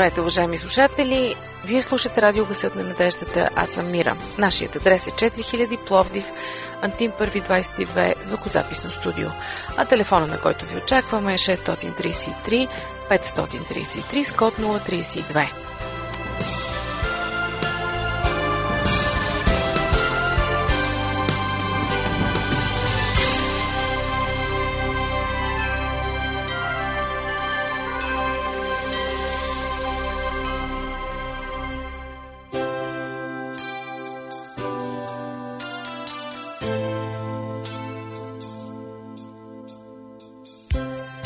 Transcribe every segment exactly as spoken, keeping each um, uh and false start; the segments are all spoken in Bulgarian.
Здравейте, уважаеми слушатели! Вие слушате радио Гласът на надеждата, аз съм Мира. Нашият адрес е четири хиляди Пловдив, Антим първи двадесет и две, звукозаписно студио. А телефона, на който ви очакваме е шест три три пет три три с код нула три две.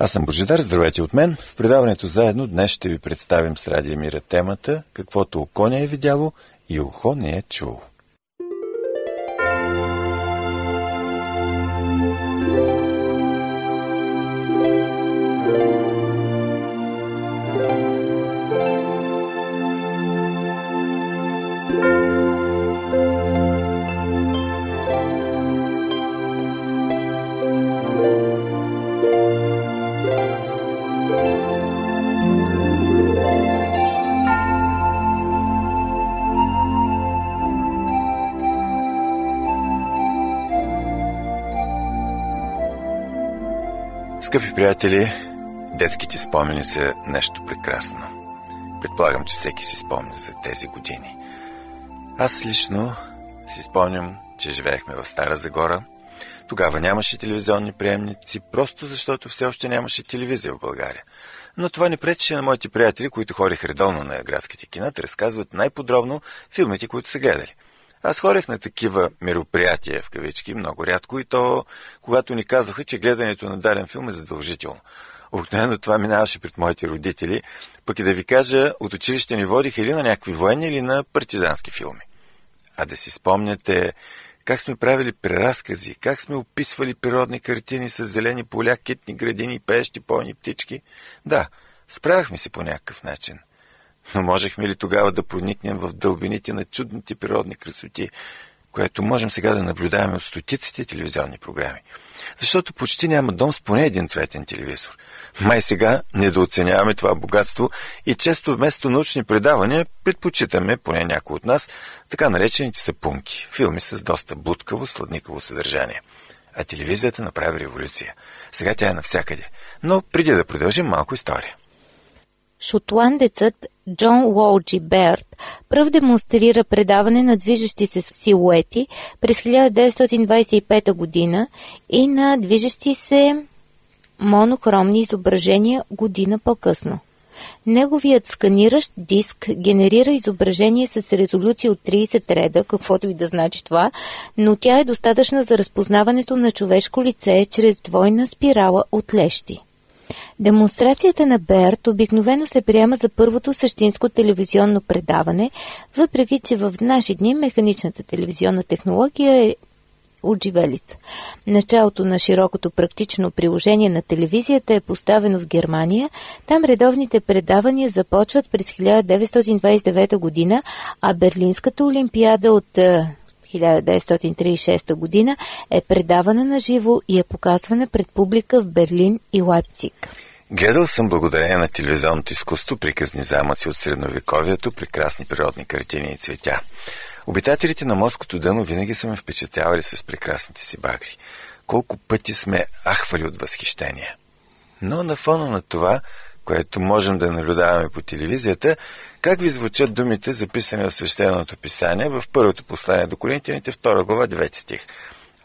Аз съм Божидар, здравейте от мен. В предаването заедно днес ще ви представим с Радио Мира темата „Каквото око не е видяло и ухо не е чуло“. Скъпи приятели, детските спомени са нещо прекрасно. Предполагам, че всеки си спомня за тези години. Аз лично си спомням, че живеехме в Стара Загора. Тогава нямаше телевизионни приемници, просто защото все още нямаше телевизия в България. Но това не пречеше на моите приятели, които ходих редовно на градските кина, да разказват най-подробно филмите, които са гледали. Аз ходех на такива мероприятия, в кавички, много рядко, и то, когато ни казваха, че гледането на даден филм е задължително. Обикновено това минаваше пред моите родители, пък и да ви кажа, от училище ни водих или на някакви военни, или на партизански филми. А да си спомняте как сме правили преразкази, как сме описвали природни картини с зелени поля, китни градини, пеещи пойни птички. Да, справяхме се по някакъв начин. Но можехме ли тогава да проникнем в дълбините на чудните природни красоти, което можем сега да наблюдаваме от стотиците телевизионни програми? Защото почти няма дом с поне един цветен телевизор. Май сега недооценяваме това богатство и често вместо научни предавания предпочитаме, поне някои от нас, така наречените сапунки. Филми с доста блудкаво, сладникаво съдържание. А телевизията направи революция. Сега тя е навсякъде. Но преди да продължим, малко история. Шотландецът Джон Уолджи Берд пръв демонстрира предаване на движещи се силуети през хиляда деветстотин двадесет и пета година и на движещи се монохромни изображения година по-късно. Неговият сканиращ диск генерира изображение с резолюция от тридесет реда, каквото и да значи това, но тя е достатъчна за разпознаването на човешко лице чрез двойна спирала от лещи. Демонстрацията на Берд обикновено се приема за първото същинско телевизионно предаване, въпреки че в наши дни механичната телевизионна технология е отживелица. Началото на широкото практично приложение на телевизията е поставено в Германия. Там редовните предавания започват през хиляда деветстотин двадесет и девета година, а Берлинската олимпиада от хиляда деветстотин тридесет и шеста година е предавана на живо и е показвана пред публика в Берлин и Лайпциг. Гледал съм благодарение на телевизионното изкуство приказни замъци от средновековието, прекрасни природни картини и цветя. Обитателите на морското дъно винаги са ме впечатлявали с прекрасните си багри. Колко пъти сме ахвали от възхищение. Но на фона на това, което можем да наблюдаваме по телевизията, как ви звучат думите, записани в Свещеното писание в първото послание до Коринтяните, втора глава, девети стих.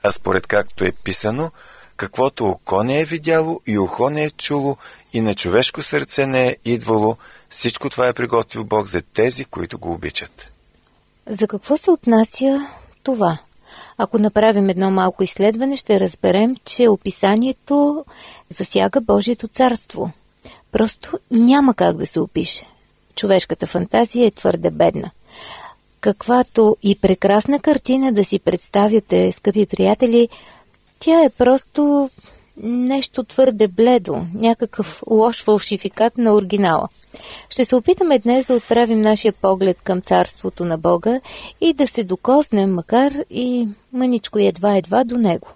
А според както е писано, каквото око не е видяло и ухо не е чуло и на човешко сърце не е идвало, всичко това е приготвил Бог за тези, които го обичат. За какво се отнася това? Ако направим едно малко изследване, ще разберем, че описанието засяга Божието царство. Просто няма как да се опише. Човешката фантазия е твърде бедна. Каквато и прекрасна картина да си представяте, скъпи приятели, тя е просто нещо твърде бледо, някакъв лош фалшификат на оригинала. Ще се опитаме днес да отправим нашия поглед към царството на Бога и да се докоснем, макар и мъничко едва-едва, до Него.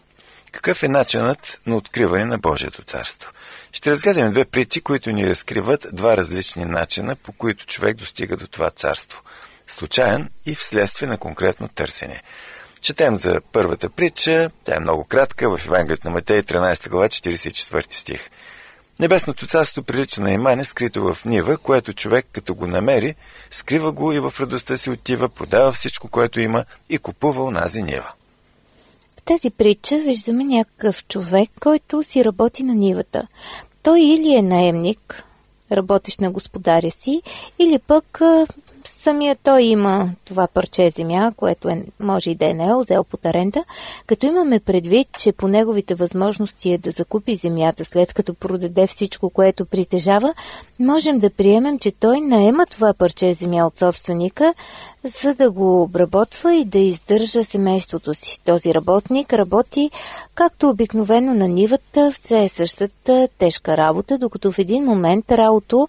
Какъв е начинът на откриване на Божието царство? Ще разгледаме две притчи, които ни разкриват два различни начина, по които човек достига до това царство. Случаен и вследствие на конкретно търсене. Четем за първата притча, тя е много кратка, в Евангелието на Матей, тринадесета глава, четиридесет и четвърти стих. Небесното царство прилича на имане, скрито в нива, което човек, като го намери, скрива го и в радостта си отива, продава всичко, което има и купува онази нива. В тази притча виждаме някакъв човек, който си работи на нивата. Той или е наемник, работещ на господаря си, или пък самия той има това парче земя, което е, може и да е наел, взел под аренда, като имаме предвид, че по неговите възможности е да закупи земята, след като продаде всичко, което притежава, можем да приемем, че той наема това парче земя от собственика, за да го обработва и да издържа семейството си. Този работник работи, както обикновено на нивата, все е същата тежка работа, докато в един момент ралото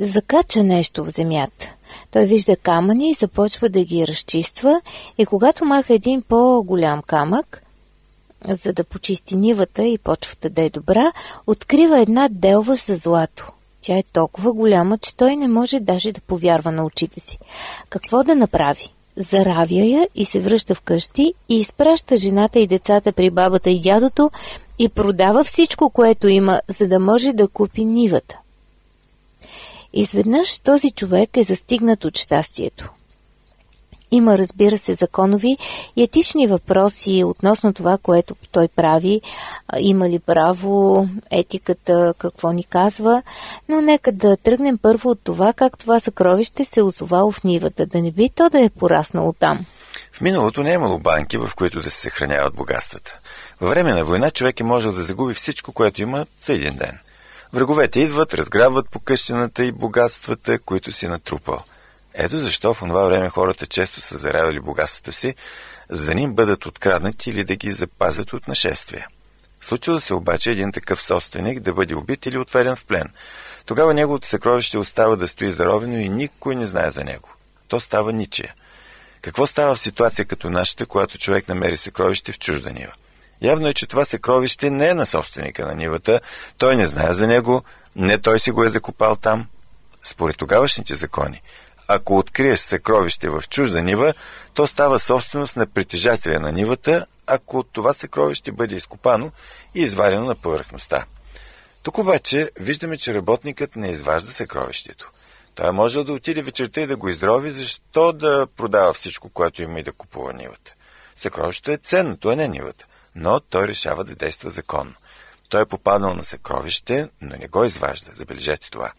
закача нещо в земята. Той вижда камъни и започва да ги разчиства, и когато маха един по-голям камък, за да почисти нивата и почвата да е добра, открива една делва с злато. Тя е толкова голяма, че той не може даже да повярва на очите си. Какво да направи? Заравя я и се връща вкъщи и изпраща жената и децата при бабата и дядото и продава всичко, което има, за да може да купи нивата. Изведнъж този човек е застигнат от щастието. Има, разбира се, законови и етични въпроси относно това, което той прави, има ли право, етиката, какво ни казва, но нека да тръгнем първо от това, как това съкровище се озовало в нивата, да не би то да е пораснало там. В миналото не е имало банки, в които да се съхраняват богатствата. Във време на война човек е можел да загуби всичко, което има за един ден. Враговете идват, разграбват покъщената и богатствата, които си натрупал. Ето защо в това време хората често са заравили богатствата си, за да ни бъдат откраднати или да ги запазят от нашествие. Случило се обаче един такъв собственик да бъде убит или отведен в плен. Тогава неговото съкровище остава да стои заровено и никой не знае за него. То става ничие. Какво става в ситуация като нашата, когато човек намери съкровище в чужда нива? Явно е, че това съкровище не е на собственика на нивата, той не знае за него, не той си го е закопал там. Според тогавашните закони, ако откриеш съкровище в чужда нива, то става собственост на притежателя на нивата, ако това съкровище бъде изкопано и извадено на повърхността. Тук обаче виждаме, че работникът не изважда съкровището. Той може да отиде вечерта и да го изрови, защо да продава всичко, което има и да купува нивата. Съкровището е ценно, то е не нивата. Но той решава да действа законно. Той е попаднал на съкровище, но не го изважда, забележете това.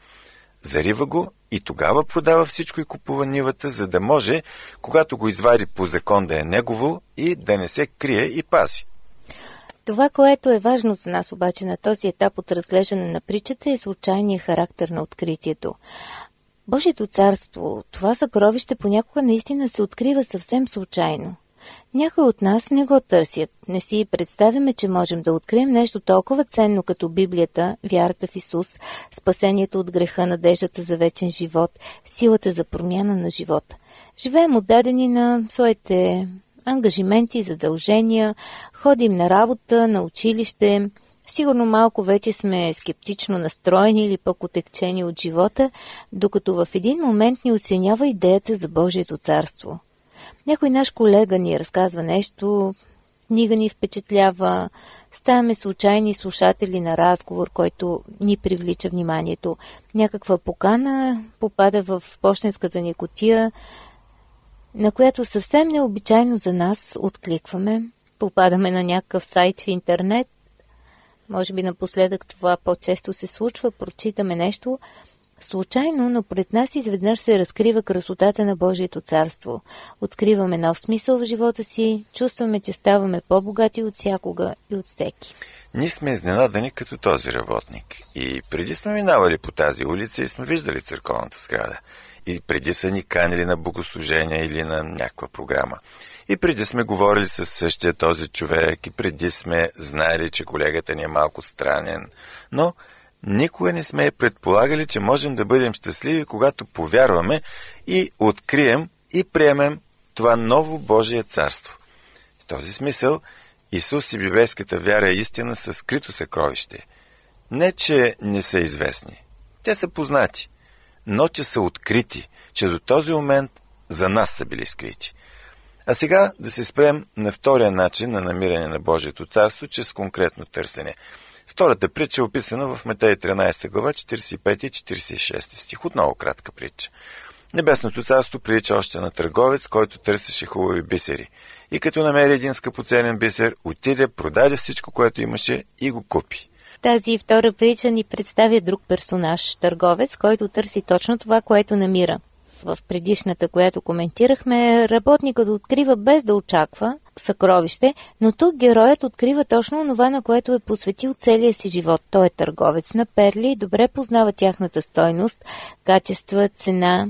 Зарива го и тогава продава всичко и купува нивата, за да може, когато го извади по закон, да е негово и да не се крие и пази. Това, което е важно за нас обаче на този етап от разглеждане на притчата, е случайния характер на откритието. Божието царство, това съкровище понякога наистина се открива съвсем случайно. Някои от нас не го търсят, не си представяме, че можем да открием нещо толкова ценно като Библията, вярата в Исус, спасението от греха, надеждата за вечен живот, силата за промяна на живота. Живеем отдадени на своите ангажименти, задължения, ходим на работа, на училище, сигурно малко вече сме скептично настроени или пък отекчени от живота, докато в един момент ни оценява идеята за Божието царство. Някой наш колега ни разказва нещо, книга ни впечатлява, ставаме случайни слушатели на разговор, който ни привлича вниманието. Някаква покана попада в пощенската ни кутия, на която съвсем необичайно за нас откликваме. Попадаме на някакъв сайт в интернет, Може би напоследък това по-често се случва, прочитаме нещо случайно, но пред нас изведнъж се разкрива красотата на Божието царство. Откриваме нов смисъл в живота си, чувстваме, че ставаме по-богати от всякога и от всеки. Ние сме изненадани като този работник. И преди сме минавали по тази улица и сме виждали църковната сграда. И преди са ни канили на богослужение или на някаква програма. И преди сме говорили с същия този човек, и преди сме знаели, че колегата ни е малко странен. Но никога не сме предполагали, че можем да бъдем щастливи, когато повярваме и открием и приемем това ново Божие царство. В този смисъл Исус и библейската вяра и истина са скрито съкровище. Не, че не са известни. Те са познати, но че са открити, че до този момент за нас са били скрити. А сега да се спрем на втория начин на намиране на Божието царство, чрез конкретно търсене. Втората притча е описана в Матей тринадесета глава, четиридесет и пети и четиридесет и шести стих. Отново кратка притча. Небесното царство прилича още на търговец, който търсеше хубави бисери. И като намери един скъпоценен бисер, отиде, продаде всичко, което имаше и го купи. Тази втора притча ни представя друг персонаж, търговец, който търси точно това, което намира. В предишната, която коментирахме, работникът открива без да очаква съкровище, но тук героят открива точно онова, на което е посветил целия си живот. Той е търговец на перли и добре познава тяхната стойност, качества, цена.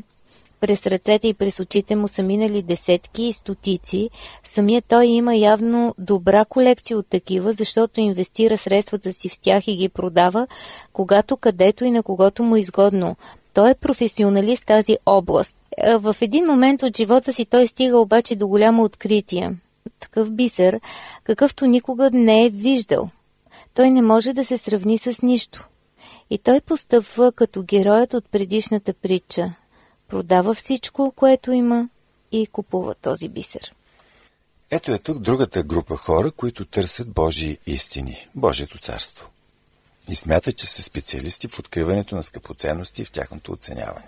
През ръцете и през очите му са минали десетки и стотици. Самия той има явно добра колекция от такива, защото инвестира средствата си в тях и ги продава, когато, където и на когото му изгодно. Той е професионалист в тази област. В един момент от живота си той стига обаче до голямо откритие. Такъв бисер, какъвто никога не е виждал. Той не може да се сравни с нищо. И той постъпва като героят от предишната притча. Продава всичко, което има, и купува този бисер. Ето е тук другата група хора, които търсят Божии истини, Божието царство. И смятат, че са специалисти в откриването на скъпоценности и в тяхното оценяване.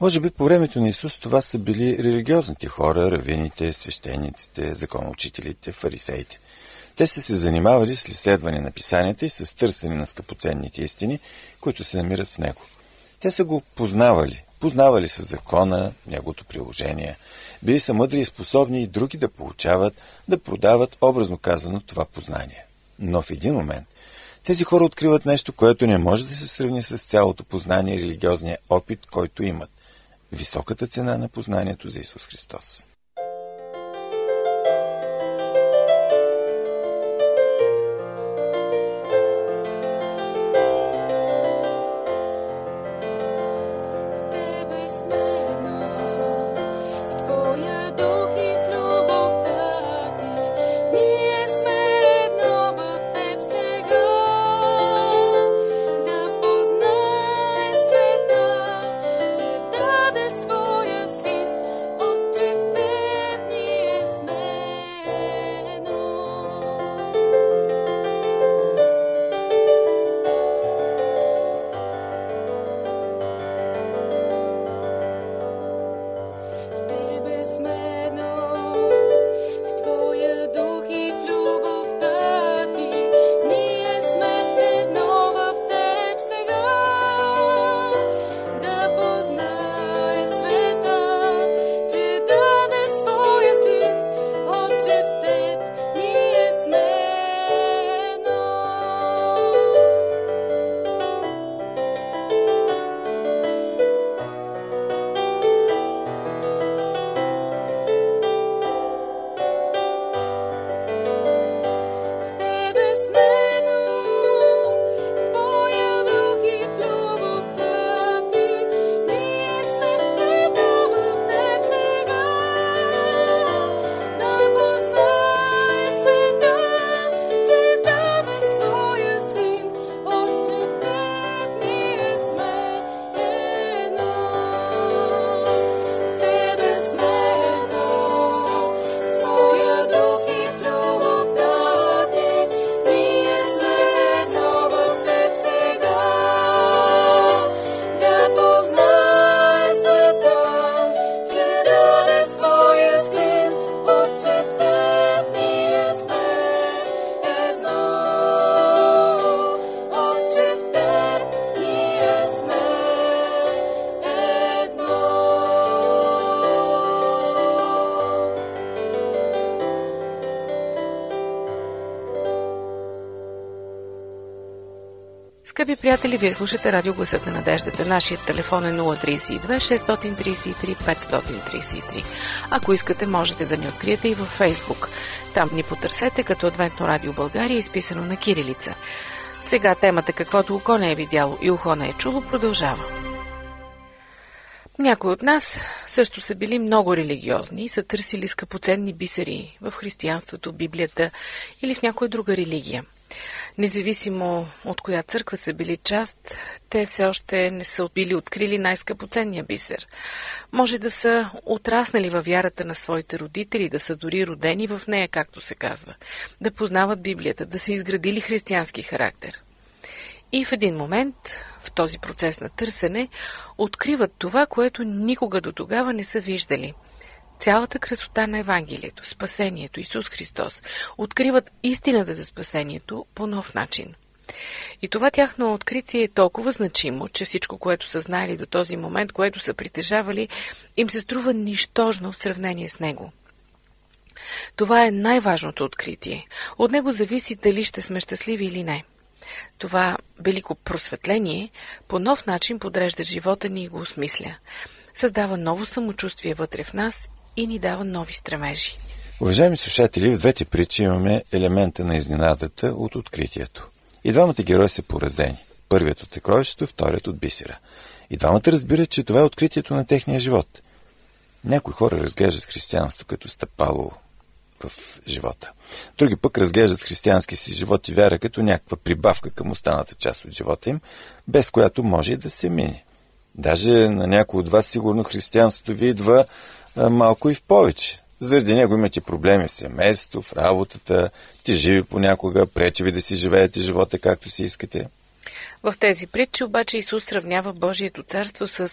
Може би по времето на Исус това са били религиозните хора, равините, свещениците, законоучителите, фарисеите. Те са се занимавали с изследване на писанията и с търсене на скъпоценните истини, които се намират в него. Те са го познавали, познавали са закона, неговото приложение. Били са мъдри и способни и други да получават, да продават, образно казано, това познание. Но в един момент тези хора откриват нещо, което не може да се сравни с цялото познание и религиозния опит, който имат. Високата цена на познанието за Исус Христос. If Скъпи приятели, вие слушате радио Гласът на надеждата. Нашият телефон е нула три две шест три три пет три три. Ако искате, можете да ни откриете и във Фейсбук. Там ни потърсете като Адвентно радио България, изписано на кирилица. Сега темата "Каквото око не е видяло и ухо не е чуло" продължава. Някои от нас също са били много религиозни и са търсили скъпоценни бисери в християнството, Библията или в някоя друга религия. Независимо от коя църква са били част, те все още не са били открили най-скъпоценния бисер. Може да са отраснали във вярата на своите родители, да са дори родени в нея, както се казва, да познават Библията, да са изградили християнски характер. И в един момент, в този процес на търсене, откриват това, което никога до тогава не са виждали. Цялата красота на Евангелието, спасението, Исус Христос, откриват истината за спасението по нов начин. И това тяхно откритие е толкова значимо, че всичко, което са знаели до този момент, което са притежавали, им се струва нищожно в сравнение с него. Това е най-важното откритие. От него зависи дали ще сме щастливи или не. Това велико просветление по нов начин подрежда живота ни и го осмисля. Създава ново самочувствие вътре в нас и ни дава нови стремежи. Уважаеми слушатели, в двете притчи имаме елемента на изненадата от откритието. И двамата герои са поразени. Първият от съкровището, вторият от бисера. И двамата разбират, че това е откритието на техния живот. Някои хора разглеждат християнството като стъпало в живота. Други пък разглеждат християнския си живот и вяра като някаква прибавка към останата част от живота им, без която може да се мине. Даже на някой от вас сигурно християнството ви идва а, малко и в повече. Заради него имате проблеми в семейството, в работата, теживи понякога, пречи ви да си живеете живота както си искате. В тези притчи обаче Исус сравнява Божието царство с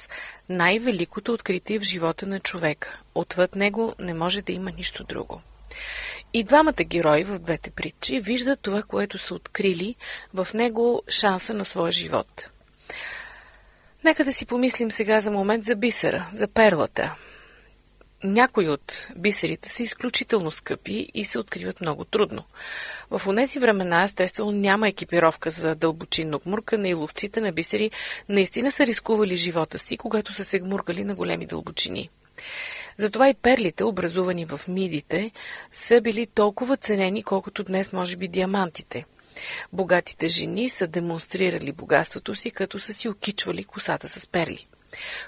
най-великото откритие в живота на човека. Отвъд него не може да има нищо друго. И двамата герои в двете притчи виждат това, което са открили в него, шанса на своя живот. Нека да си помислим сега за момент за бисера, за перлата. Някои от бисерите са изключително скъпи и се откриват много трудно. В онези времена, естествено, няма екипировка за дълбочинно гмуркане и ловците на бисери наистина са рискували живота си, когато са се гмуркали на големи дълбочини. Затова и перлите, образувани в мидите, са били толкова ценени, колкото днес може би диамантите. Богатите жени са демонстрирали богатството си, като са си окичвали косата с перли.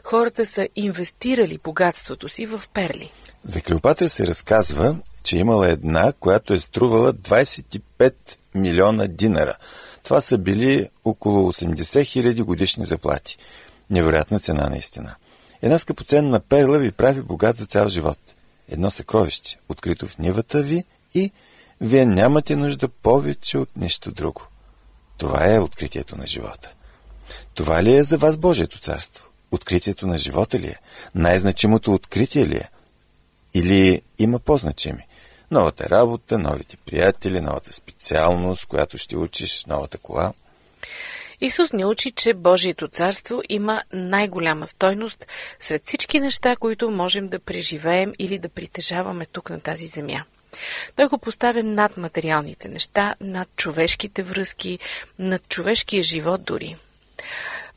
Хората са инвестирали богатството си в перли. За Клеопатра се разказва, че имала една, която е струвала двадесет и пет милиона динара. Това са били около осемдесет хиляди годишни заплати. Невероятна цена наистина. Една скъпоценна перла ви прави богат за цял живот. Едно съкровище, открито в нивата ви, и вие нямате нужда повече от нищо друго. Това е откритието на живота. Това ли е за вас Божието царство? Откритието на живота ли е? Най-значимото откритие ли е? Или има по-значими? Новата работа, новите приятели, новата специалност, която ще учиш, новата кола. Исус ни учи, че Божието царство има най-голяма стойност сред всички неща, които можем да преживеем или да притежаваме тук на тази земя. Той го поставя над материалните неща, над човешките връзки, над човешкия живот дори.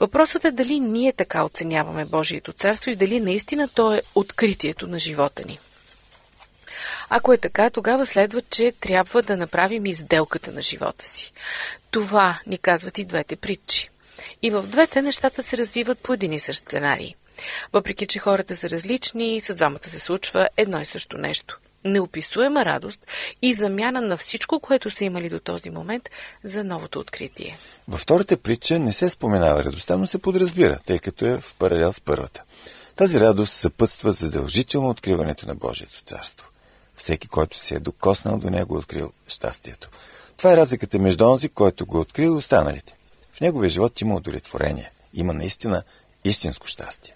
Въпросът е дали ние така оценяваме Божието царство и дали наистина то е откритието на живота ни. Ако е така, тогава следва, че трябва да направим изделката на живота си. Това ни казват и двете притчи. И в двете нещата се развиват по един и същ сценарий. Въпреки че хората са различни, с двамата се случва едно и също нещо. Неописуема радост и замяна на всичко, което са имали до този момент, за новото откритие. Във втората притча не се споменава радостта, но се подразбира, тъй като е в паралел с първата. Тази радост съпътства задължително откриването на Божието царство. Всеки, който се е докоснал до него, открил щастието. Това е разликата между онзи, който го открил, и останалите. В неговия живот има удовлетворение. Има наистина истинско щастие.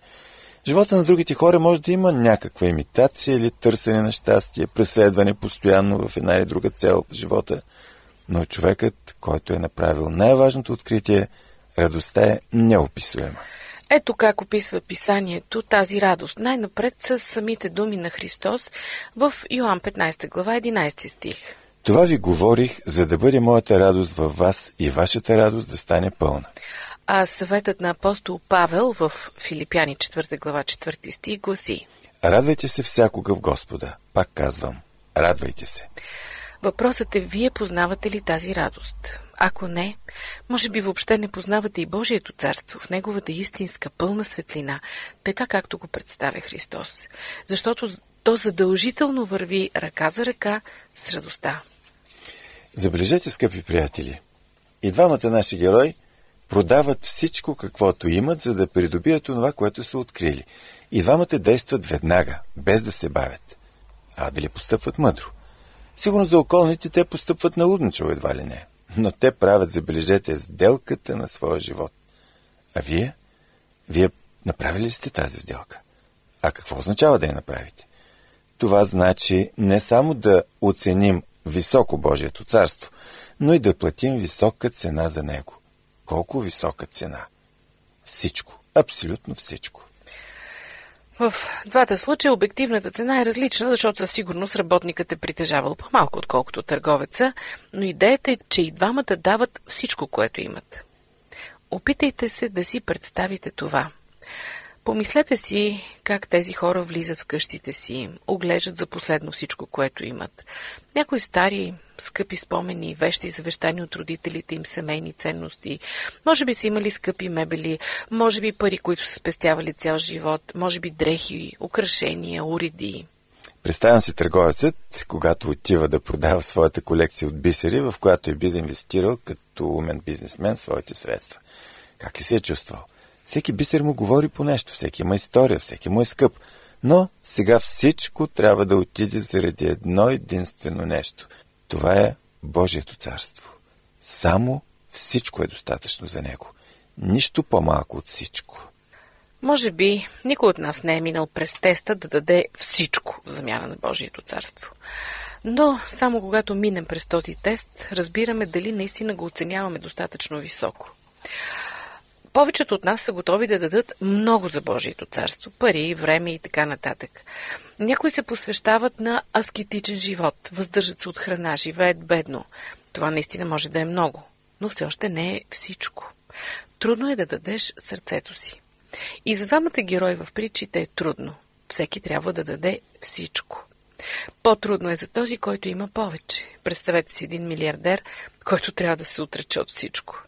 Живота на другите хора може да има някаква имитация или търсене на щастие, преследване постоянно в една или друга цел в живота. Но човекът, който е направил най-важното откритие, радостта е неописуема. Ето как описва Писанието тази радост. Най-напред с самите думи на Христос в Йоан петнадесета глава единадесети стих. Това ви говорих, за да бъде моята радост във вас и вашата радост да стане пълна. А съветът на апостол Павел в Филипяни четвърта глава четвърти стих гласи: радвайте се всякога в Господа. Пак казвам, радвайте се. Въпросът е, вие познавате ли тази радост? Ако не, може би въобще не познавате и Божието царство в неговата истинска пълна светлина, така както го представя Христос. Защото то задължително върви ръка за ръка с радостта. Забележете, скъпи приятели, и двамата наши герои продават всичко, каквото имат, за да придобият онова, което са открили. И двамата действат веднага, без да се бавят. А дали постъпват мъдро? Сигурно за околните те постъпват налудничаво, едва ли не. Но те правят, забележете, сделката на своя живот. А вие? Вие направили ли сте тази сделка? А какво означава да я направите? Това значи не само да оценим високо Божието царство, но и да платим висока цена за него. Колко висока цена? Всичко. Абсолютно всичко. В двата случая обективната цена е различна, защото със сигурност работникът е притежавал по-малко, отколкото търговеца, но идеята е, че и двамата дават всичко, което имат. Опитайте се да си представите това. Помислете си как тези хора влизат в къщите си, оглеждат за последно всичко, което имат. Някои стари, скъпи спомени, вещи, завещани от родителите им, семейни ценности. Може би са имали скъпи мебели, може би пари, които са спестявали цял живот, може би дрехи, украшения, уреди. Представям си търговецът, когато отива да продава своята колекция от бисери, в която е бил инвестирал като умен бизнесмен своите средства. Как ли се е чувствал? Всеки бисер му говори по нещо, всеки има история, всеки му е скъп. Но сега всичко трябва да отиде заради едно единствено нещо. Това е Божието царство. Само всичко е достатъчно за него. Нищо по-малко от всичко. Може би никой от нас не е минал през теста да даде всичко в замяна на Божието царство. Но само когато минем през този тест, разбираме дали наистина го оценяваме достатъчно високо. Повечето от нас са готови да дадат много за Божието царство, пари, време и така нататък. Някои се посвещават на аскетичен живот, въздържат се от храна, живеят бедно. Това наистина може да е много, но все още не е всичко. Трудно е да дадеш сърцето си. И за двамата герои в притчите е трудно. Всеки трябва да даде всичко. По-трудно е за този, който има повече. Представете си един милиардер, който трябва да се отрече от всичко.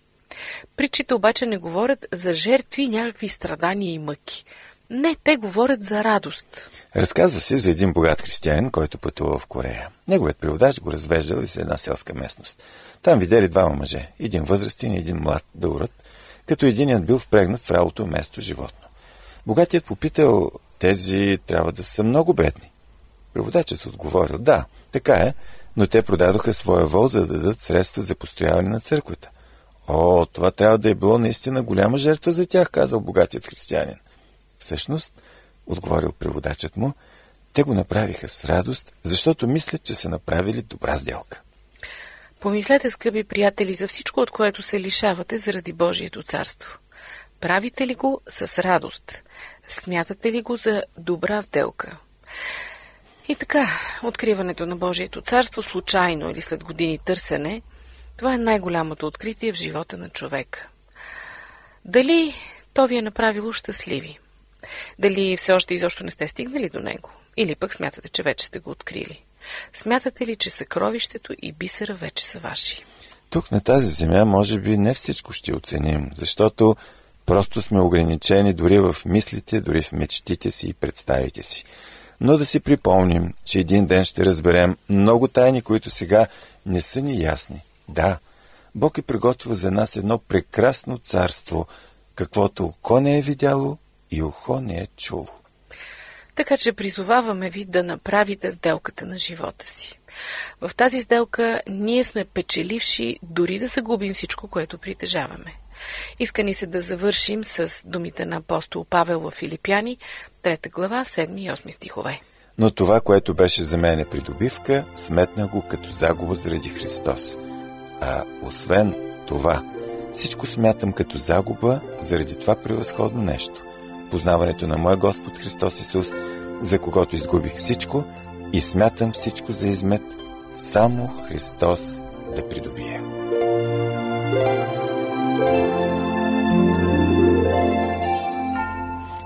Притчите обаче не говорят за жертви, някакви страдания и мъки. Не, те говорят за радост. Разказва се за един богат християнин, който пътува в Корея. Неговият преводач го развеждал из една селска местност. Там видели двама мъже, един възрастен и един млад даурат, като единият бил впрегнат в ралото место животно. Богатият попитал: тези трябва да са много бедни. Преводачът отговорил: да, така е, но те продадоха своя вол, за да дадат средства за постояване на църквата. О, това трябва да е било наистина голяма жертва за тях, казал богатият християнин. Всъщност, отговорил преводачът му, те го направиха с радост, защото мислят, че са направили добра сделка. Помислете, скъпи приятели, за всичко, от което се лишавате заради Божието царство. Правите ли го с радост? Смятате ли го за добра сделка? И така, откриването на Божието царство случайно или след години търсене, това е най-голямото откритие в живота на човека. Дали то ви е направило щастливи? Дали все още изобщо не сте стигнали до него? Или пък смятате, че вече сте го открили? Смятате ли, че съкровището и бисера вече са ваши? Тук на тази земя може би не всичко ще оценим, защото просто сме ограничени дори в мислите, дори в мечтите си и представите си. Но да си припомним, че един ден ще разберем много тайни, които сега не са ни ясни. Да, Бог е приготвил за нас едно прекрасно царство, каквото око не е видяло и ухо не е чуло. Така че призоваваме ви да направите сделката на живота си. В тази сделка ние сме печеливши, дори да загубим всичко, което притежаваме. Иска ни се да завършим с думите на апостол Павел в Филипяни, трета глава, седми и осми стихове. Но това, което беше за мене придобивка, сметна го като загуба заради Христос. А освен това, всичко смятам като загуба заради това превъзходно нещо. Познаването на моя Господ Христос Исус, за когото изгубих всичко и смятам всичко за измет, само Христос да придобие.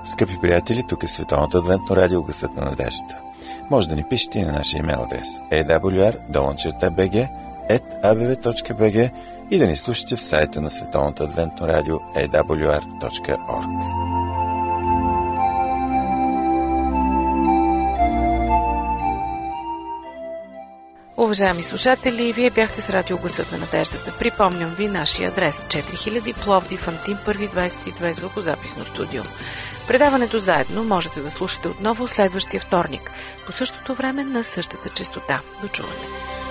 Скъпи приятели, тук е Световното адвентно радио, гласът на надеждата. Може да ни пишете и на нашия имейл адрес ей дабъл ю ар долна черта би джи ет ей би ви точка би джи и да ни слушате в сайта на Световното адвентно радио ей дабъл ю ар точка орг. Уважаеми слушатели, вие бяхте с радио Гласът на надеждата. Припомням ви нашия адрес четири хиляди Пловдив, Антим първи двадесет и две, звукозаписно студио. Предаването заедно можете да слушате отново следващия вторник, по същото време на същата честота. До чуване!